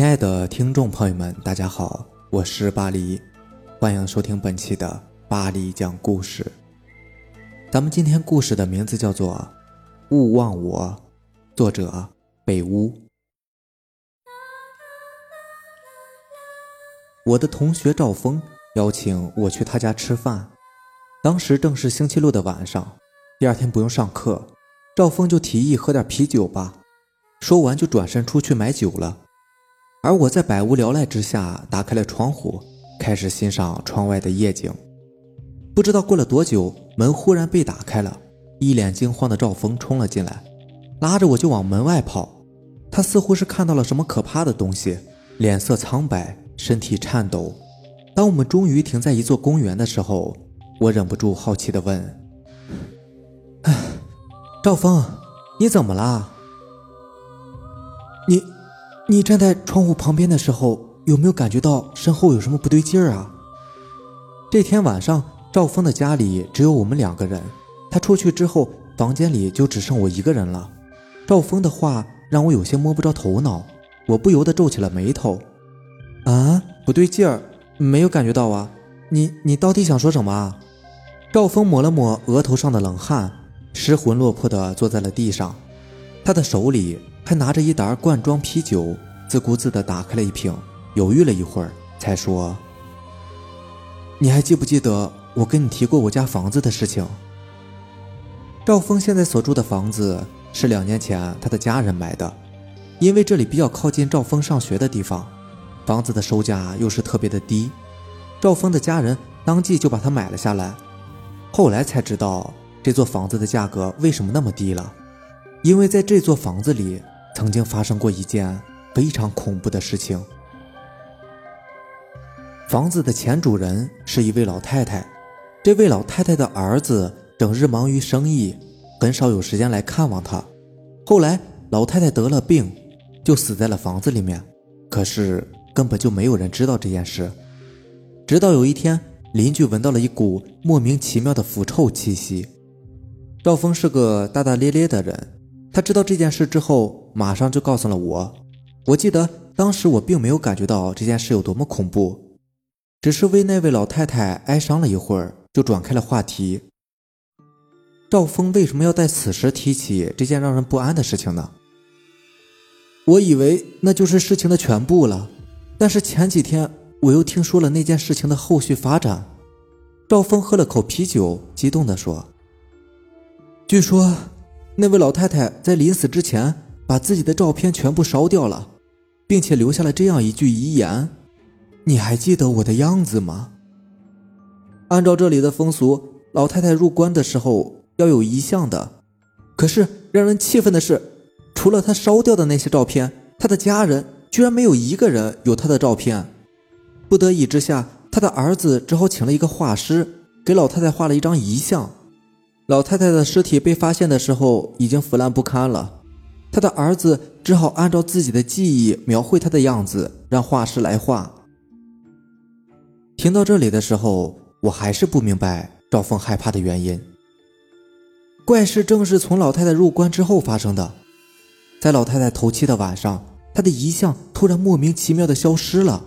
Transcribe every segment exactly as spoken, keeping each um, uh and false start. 亲爱的听众朋友们，大家好，我是巴黎，欢迎收听本期的巴黎讲故事。咱们今天故事的名字叫做《勿忘我》，作者北屋。我的同学赵峰邀请我去他家吃饭，当时正是星期六的晚上，第二天不用上课，赵峰就提议喝点啤酒吧，说完就转身出去买酒了。而我在百无聊赖之下打开了窗户，开始欣赏窗外的夜景。不知道过了多久，门忽然被打开了，一脸惊慌的赵峰冲了进来，拉着我就往门外跑。他似乎是看到了什么可怕的东西，脸色苍白，身体颤抖。当我们终于停在一座公园的时候，我忍不住好奇地问：赵峰，你怎么了？你你站在窗户旁边的时候，有没有感觉到身后有什么不对劲儿啊？这天晚上，赵峰的家里只有我们两个人，他出去之后，房间里就只剩我一个人了。赵峰的话让我有些摸不着头脑，我不由得皱起了眉头。啊，不对劲儿，没有感觉到啊，你你到底想说什么啊？赵峰抹了抹额头上的冷汗，失魂落魄地坐在了地上，他的手里还拿着一沓罐装啤酒，自顾自地打开了一瓶，犹豫了一会儿才说：你还记不记得我跟你提过我家房子的事情？赵峰现在所住的房子是两年前他的家人买的，因为这里比较靠近赵峰上学的地方，房子的售价又是特别的低，赵峰的家人当即就把它买了下来。后来才知道这座房子的价格为什么那么低了，因为在这座房子里曾经发生过一件非常恐怖的事情。房子的前主人是一位老太太，这位老太太的儿子整日忙于生意，很少有时间来看望她。后来老太太得了病，就死在了房子里面，可是根本就没有人知道这件事。直到有一天，邻居闻到了一股莫名其妙的腐臭气息。赵峰是个大大咧咧的人，他知道这件事之后马上就告诉了我。我记得当时我并没有感觉到这件事有多么恐怖，只是为那位老太太哀伤了一会儿，就转开了话题。赵峰为什么要在此时提起这件让人不安的事情呢？我以为那就是事情的全部了，但是前几天我又听说了那件事情的后续发展。赵峰喝了口啤酒，激动地说：据说那位老太太在临死之前把自己的照片全部烧掉了，并且留下了这样一句遗言：你还记得我的样子吗？按照这里的风俗，老太太入棺的时候要有遗像的，可是让人气愤的是，除了她烧掉的那些照片，她的家人居然没有一个人有她的照片。不得已之下，她的儿子只好请了一个画师给老太太画了一张遗像。老太太的尸体被发现的时候已经腐烂不堪了，她的儿子只好按照自己的记忆描绘她的样子，让画师来画。听到这里的时候，我还是不明白赵峰害怕的原因。怪事正是从老太太入棺之后发生的，在老太太头七的晚上，她的遗像突然莫名其妙地消失了，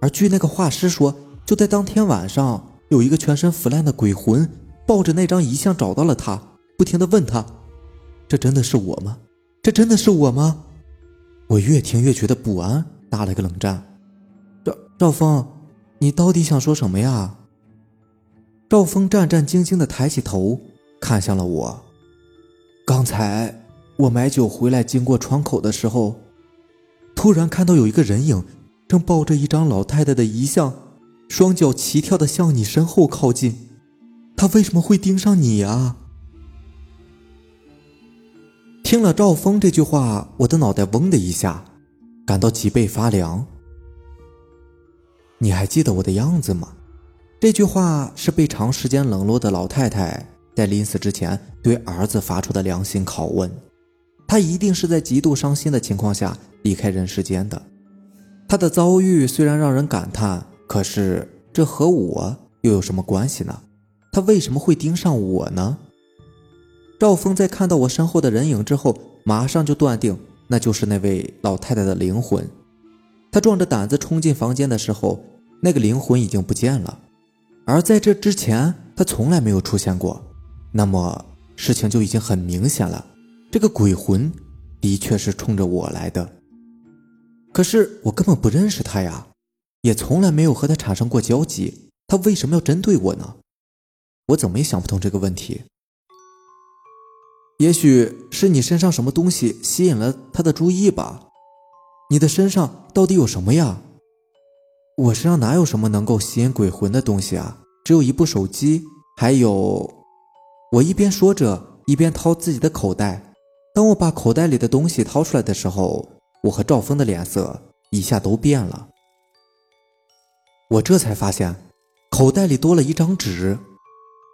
而据那个画师说，就在当天晚上，有一个全身腐烂的鬼魂抱着那张遗像找到了他，不停地问他：这真的是我吗？这真的是我吗？我越听越觉得不安，打了个冷战。赵赵峰，你到底想说什么呀？赵峰战战兢兢地抬起头看向了我。刚才我买酒回来经过窗口的时候，突然看到有一个人影正抱着一张老太太的遗像，双脚齐跳地向你身后靠近。他为什么会盯上你啊？听了赵峰这句话，我的脑袋嗡的一下，感到脊背发凉。你还记得我的样子吗？这句话是被长时间冷落的老太太在临死之前对儿子发出的良心拷问。她一定是在极度伤心的情况下离开人世间的。她的遭遇虽然让人感叹，可是这和我又有什么关系呢？他为什么会盯上我呢？赵峰在看到我身后的人影之后，马上就断定那就是那位老太太的灵魂。他壮着胆子冲进房间的时候，那个灵魂已经不见了，而在这之前他从来没有出现过，那么事情就已经很明显了，这个鬼魂的确是冲着我来的。可是我根本不认识他呀，也从来没有和他产生过交集，他为什么要针对我呢？我怎么也想不通这个问题。也许是你身上什么东西吸引了他的注意吧。你的身上到底有什么呀？我身上哪有什么能够吸引鬼魂的东西啊，只有一部手机，还有……我一边说着一边掏自己的口袋，当我把口袋里的东西掏出来的时候，我和赵峰的脸色一下都变了。我这才发现口袋里多了一张纸，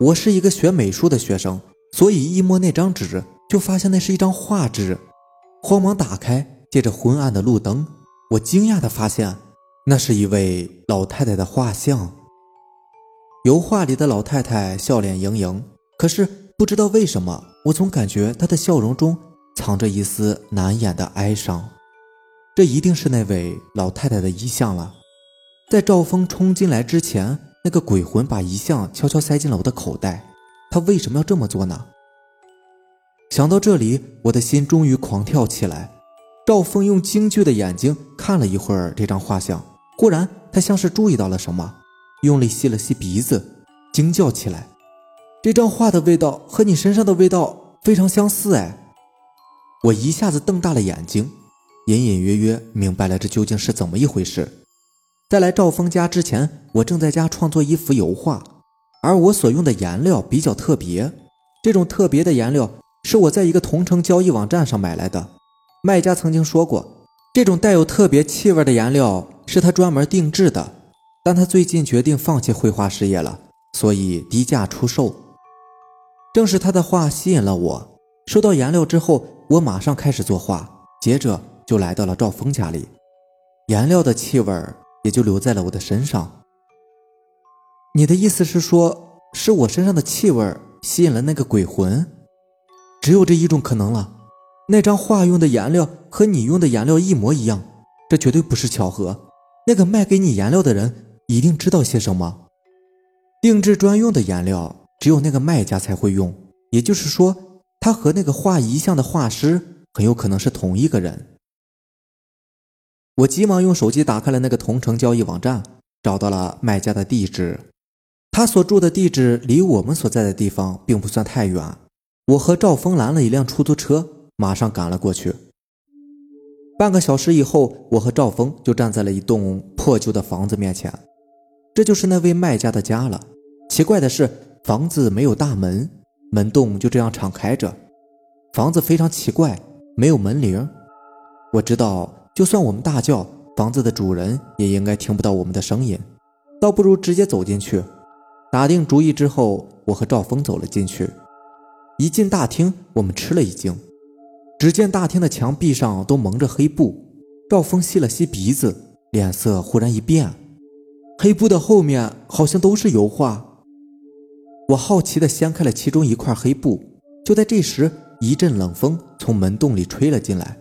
我是一个学美术的学生，所以一摸那张纸就发现那是一张画纸，慌忙打开借着昏暗的路灯，我惊讶地发现那是一位老太太的画像。油画里的老太太笑脸盈盈，可是不知道为什么，我总感觉她的笑容中藏着一丝难掩的哀伤，这一定是那位老太太的遗像了。在赵峰冲进来之前，那个鬼魂把遗像悄悄塞进了我的口袋，他为什么要这么做呢？想到这里，我的心终于狂跳起来。赵峰用惊惧的眼睛看了一会儿这张画像，忽然他像是注意到了什么，用力吸了吸鼻子，惊叫起来：这张画的味道和你身上的味道非常相似哎！我一下子瞪大了眼睛，隐隐约约明白了这究竟是怎么一回事。在来赵峰家之前，我正在家创作一幅油画，而我所用的颜料比较特别，这种特别的颜料是我在一个同城交易网站上买来的，卖家曾经说过，这种带有特别气味的颜料是他专门定制的，但他最近决定放弃绘画事业了，所以低价出售。正是他的画吸引了我，收到颜料之后，我马上开始作画，接着就来到了赵峰家里，颜料的气味也就留在了我的身上。你的意思是说，是我身上的气味吸引了那个鬼魂？只有这一种可能了，那张画用的颜料和你用的颜料一模一样，这绝对不是巧合，那个卖给你颜料的人一定知道些什么。定制专用的颜料只有那个卖家才会用，也就是说，他和那个画遗像的画师很有可能是同一个人。我急忙用手机打开了那个同城交易网站，找到了卖家的地址。他所住的地址离我们所在的地方并不算太远，我和赵峰拦了一辆出租车，马上赶了过去。半个小时以后，我和赵峰就站在了一栋破旧的房子面前，这就是那位卖家的家了。奇怪的是，房子没有大门，门洞就这样敞开着，房子非常奇怪，没有门铃。我知道就算我们大叫，房子的主人也应该听不到我们的声音，倒不如直接走进去。打定主意之后，我和赵峰走了进去。一进大厅，我们吃了一惊，只见大厅的墙壁上都蒙着黑布。赵峰吸了吸鼻子，脸色忽然一变，黑布的后面好像都是油画。我好奇地掀开了其中一块黑布，就在这时，一阵冷风从门洞里吹了进来，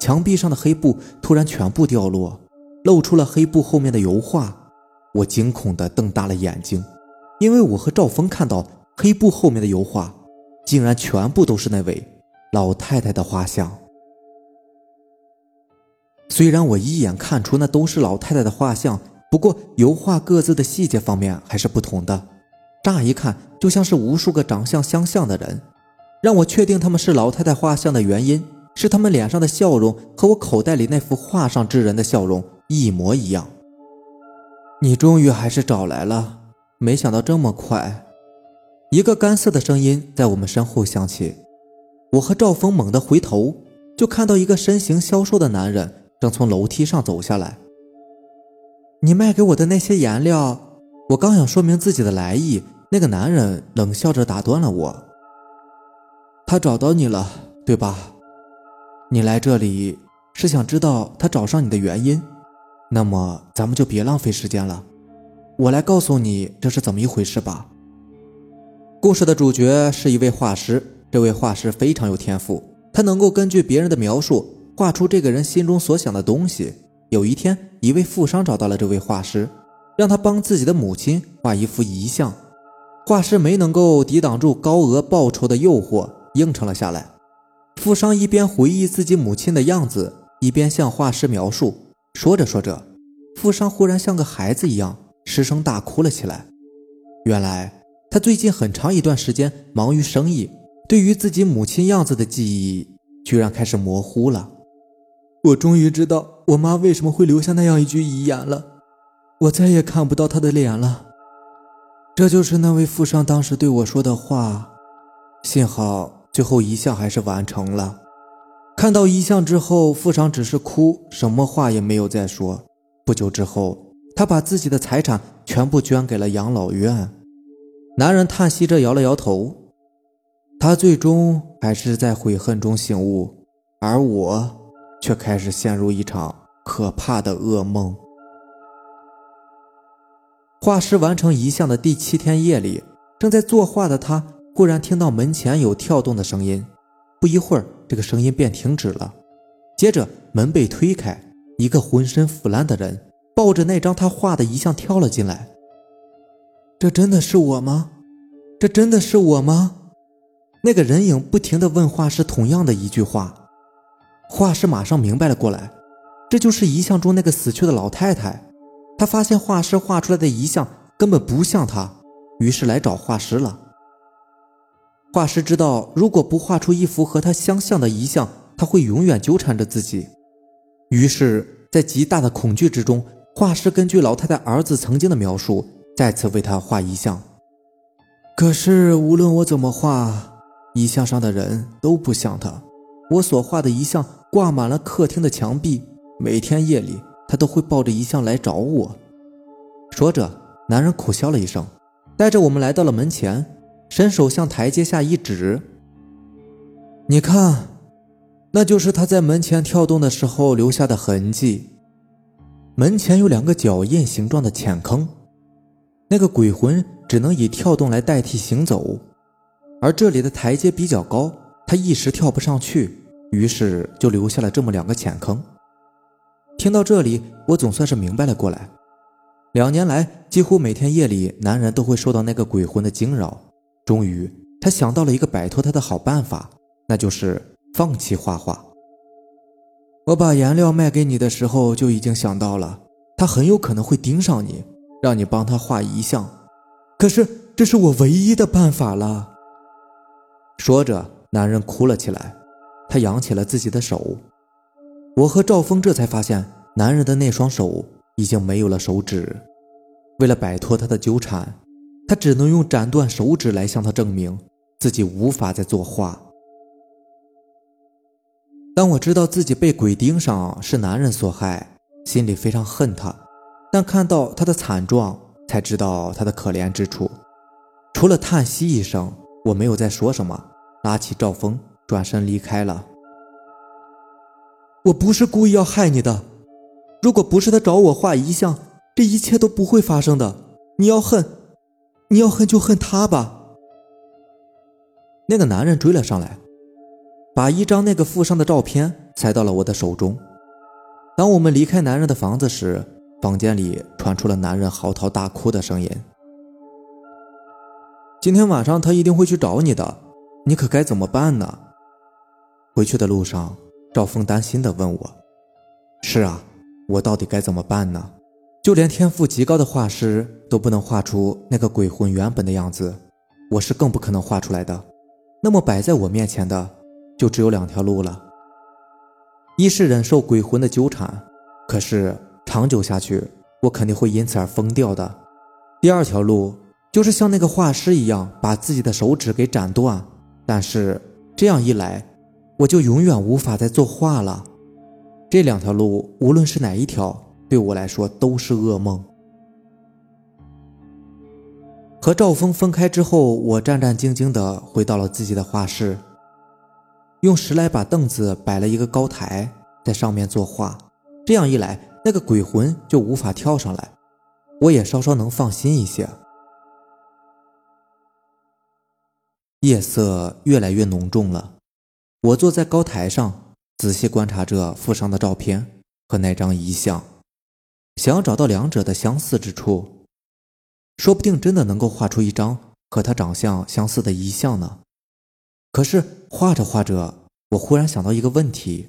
墙壁上的黑布突然全部掉落，露出了黑布后面的油画。我惊恐地瞪大了眼睛，因为我和赵峰看到黑布后面的油画竟然全部都是那位老太太的画像。虽然我一眼看出那都是老太太的画像，不过油画各自的细节方面还是不同的，乍一看就像是无数个长相相像的人。让我确定他们是老太太画像的原因是他们脸上的笑容和我口袋里那幅画上之人的笑容一模一样。你终于还是找来了，没想到这么快。一个干涩的声音在我们身后响起，我和赵峰猛地回头，就看到一个身形消瘦的男人正从楼梯上走下来。你卖给我的那些颜料……我刚想说明自己的来意，那个男人冷笑着打断了我。他找到你了，对吧？你来这里是想知道他找上你的原因，那么咱们就别浪费时间了，我来告诉你这是怎么一回事吧。故事的主角是一位画师，这位画师非常有天赋，他能够根据别人的描述画出这个人心中所想的东西，有一天，一位富商找到了这位画师，让他帮自己的母亲画一幅遗像。画师没能够抵挡住高额报酬的诱惑，应承了下来。富商一边回忆自己母亲的样子，一边向画师描述。说着说着，富商忽然像个孩子一样失声大哭了起来。原来他最近很长一段时间忙于生意，对于自己母亲样子的记忆居然开始模糊了。我终于知道我妈为什么会留下那样一句遗言了，我再也看不到她的脸了。这就是那位富商当时对我说的话。幸好最后遗像还是完成了。看到遗像之后，富商只是哭，什么话也没有再说。不久之后，他把自己的财产全部捐给了养老院。男人叹息着摇了摇头，他最终还是在悔恨中醒悟，而我却开始陷入一场可怕的噩梦。画师完成遗像的第七天夜里，正在作画的他忽然听到门前有跳动的声音，不一会儿这个声音便停止了。接着门被推开，一个浑身腐烂的人抱着那张他画的遗像跳了进来。这真的是我吗？这真的是我吗？那个人影不停地问画师同样的一句话。画师马上明白了过来，这就是遗像中那个死去的老太太。他发现画师画出来的遗像根本不像她，于是来找画师了。画师知道，如果不画出一幅和他相像的遗像，他会永远纠缠着自己。于是在极大的恐惧之中，画师根据老太太儿子曾经的描述，再次为她画遗像。可是无论我怎么画，遗像上的人都不像她。我所画的遗像挂满了客厅的墙壁，每天夜里他都会抱着遗像来找我。说着，男人苦笑了一声，带着我们来到了门前，伸手向台阶下一指。你看，那就是他在门前跳动的时候留下的痕迹。门前有两个脚印形状的浅坑，那个鬼魂只能以跳动来代替行走，而这里的台阶比较高，他一时跳不上去，于是就留下了这么两个浅坑。听到这里，我总算是明白了过来。两年来，几乎每天夜里，男人都会受到那个鬼魂的惊扰。终于，他想到了一个摆脱他的好办法，那就是放弃画画。我把颜料卖给你的时候就已经想到了，他很有可能会盯上你，让你帮他画遗像。可是，这是我唯一的办法了。说着，男人哭了起来，他扬起了自己的手。我和赵峰这才发现，男人的那双手已经没有了手指。为了摆脱他的纠缠，他只能用斩断手指来向他证明自己无法再作画。当我知道自己被鬼盯上是男人所害，心里非常恨他，但看到他的惨状，才知道他的可怜之处。除了叹息一声，我没有再说什么，拉起赵峰，转身离开了。我不是故意要害你的，如果不是他找我画遗像，这一切都不会发生的。你要恨，你要恨就恨他吧。那个男人追了上来，把一张那个富商的照片塞到了我的手中。当我们离开男人的房子时，房间里传出了男人嚎啕大哭的声音。今天晚上他一定会去找你的，你可该怎么办呢？回去的路上，赵峰担心地问我。是啊，我到底该怎么办呢？就连天赋极高的画师都不能画出那个鬼魂原本的样子，我是更不可能画出来的。那么摆在我面前的就只有两条路了，一是忍受鬼魂的纠缠，可是长久下去我肯定会因此而疯掉的。第二条路就是像那个画师一样，把自己的手指给斩断，但是这样一来，我就永远无法再作画了。这两条路，无论是哪一条，对我来说都是噩梦。和赵峰分开之后，我战战兢兢地回到了自己的画室，用十来把凳子摆了一个高台，在上面作画。这样一来，那个鬼魂就无法跳上来，我也稍稍能放心一些。夜色越来越浓重了，我坐在高台上，仔细观察着富商的照片和那张遗像，想要找到两者的相似之处，说不定真的能够画出一张和他长相相似的遗像呢。可是画着画着，我忽然想到一个问题，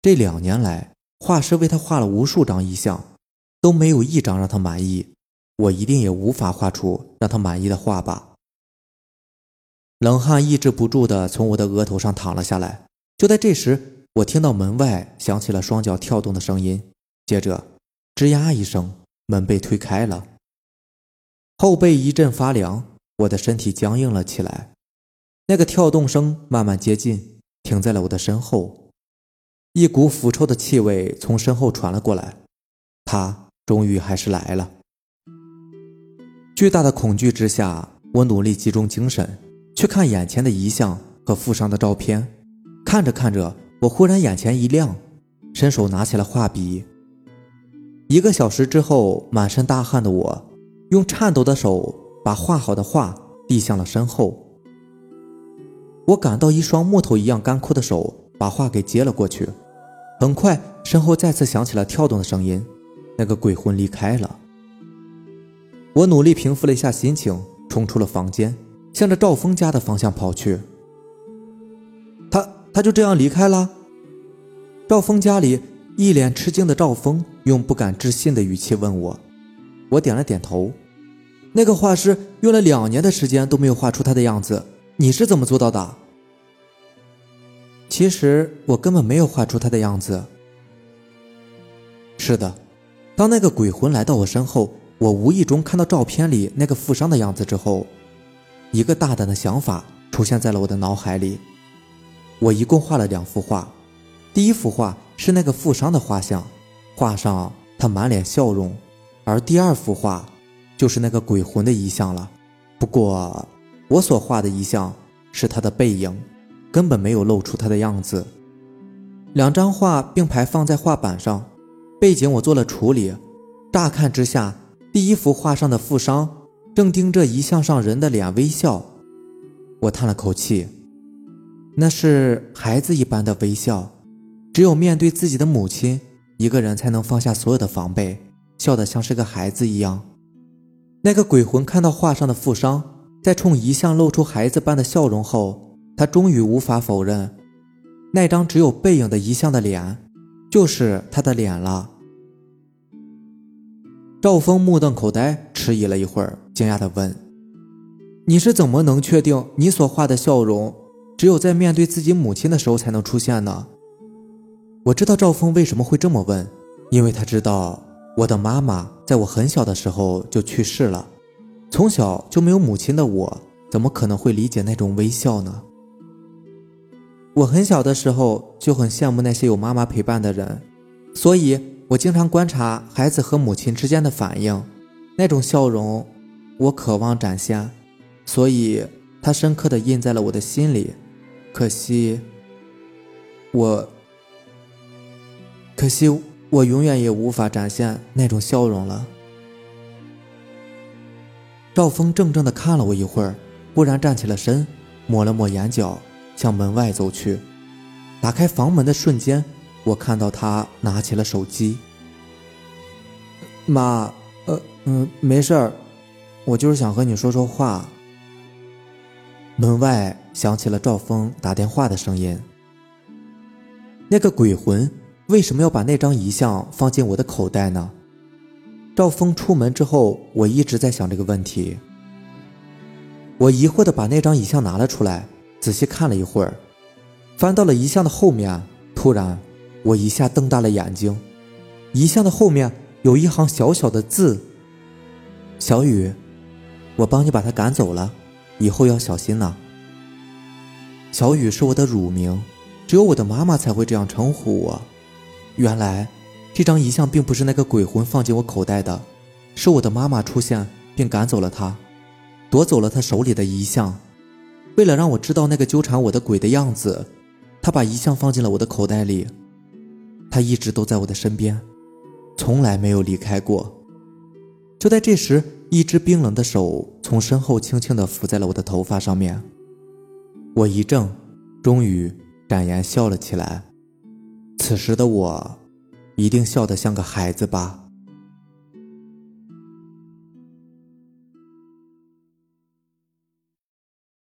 这两年来画师为他画了无数张遗像，都没有一张让他满意，我一定也无法画出让他满意的画吧。冷汗抑制不住地从我的额头上淌了下来。就在这时，我听到门外响起了双脚跳动的声音，接着吱呀一声，门被推开了，后背一阵发凉，我的身体僵硬了起来。那个跳动声慢慢接近，停在了我的身后，一股腐臭的气味从身后传了过来，他终于还是来了。巨大的恐惧之下，我努力集中精神去看眼前的遗像和附上的照片，看着看着，我忽然眼前一亮，伸手拿起了画笔。一个小时之后，满身大汗的我用颤抖的手把画好的画递向了身后，我感到一双木头一样干枯的手把画给接了过去。很快身后再次响起了跳动的声音，那个鬼魂离开了。我努力平复了一下心情，冲出了房间，向着赵峰家的方向跑去。他他就这样离开了？赵峰家里一脸吃惊的赵峰用不敢置信的语气问我。我点了点头。那个画师用了两年的时间都没有画出他的样子，你是怎么做到的？其实我根本没有画出他的样子。是的，当那个鬼魂来到我身后，我无意中看到照片里那个负伤的样子之后，一个大胆的想法出现在了我的脑海里。我一共画了两幅画，第一幅画是那个负伤的画像，画上他满脸笑容，而第二幅画就是那个鬼魂的遗像了。不过我所画的遗像是他的背影，根本没有露出他的样子。两张画并排放在画板上，背景我做了处理，乍看之下，第一幅画上的负伤正盯着遗像上人的脸微笑。我叹了口气，那是孩子一般的微笑，只有面对自己的母亲一个人才能放下所有的防备，笑得像是个孩子一样。那个鬼魂看到画上的负伤在冲遗像露出孩子般的笑容后，他终于无法否认，那张只有背影的遗像的脸就是他的脸了。赵峰目瞪口呆，迟疑了一会儿，惊讶地问，你是怎么能确定你所画的笑容只有在面对自己母亲的时候才能出现呢？我知道赵峰为什么会这么问，因为他知道我的妈妈在我很小的时候就去世了，从小就没有母亲的我怎么可能会理解那种微笑呢？我很小的时候就很羡慕那些有妈妈陪伴的人，所以我经常观察孩子和母亲之间的反应，那种笑容我渴望展现，所以它深刻地印在了我的心里。可惜我可惜我永远也无法展现那种笑容了。赵峰怔怔地看了我一会儿，忽然站起了身，抹了抹眼角，向门外走去。打开房门的瞬间，我看到他拿起了手机。妈，呃，嗯，没事儿，我就是想和你说说话。门外响起了赵峰打电话的声音。那个鬼魂为什么要把那张遗像放进我的口袋呢？赵峰出门之后，我一直在想这个问题。我疑惑地把那张遗像拿了出来，仔细看了一会儿，翻到了遗像的后面，突然我一下瞪大了眼睛，遗像的后面有一行小小的字：小雨，我帮你把他赶走了，以后要小心呐。小雨是我的乳名，只有我的妈妈才会这样称呼我。原来这张遗像并不是那个鬼魂放进我口袋的，是我的妈妈出现并赶走了他，夺走了他手里的遗像。为了让我知道那个纠缠我的鬼的样子，他把遗像放进了我的口袋里。他一直都在我的身边，从来没有离开过。就在这时，一只冰冷的手从身后轻轻地抚在了我的头发上面，我一怔，终于展颜笑了起来。此时的我一定笑得像个孩子吧。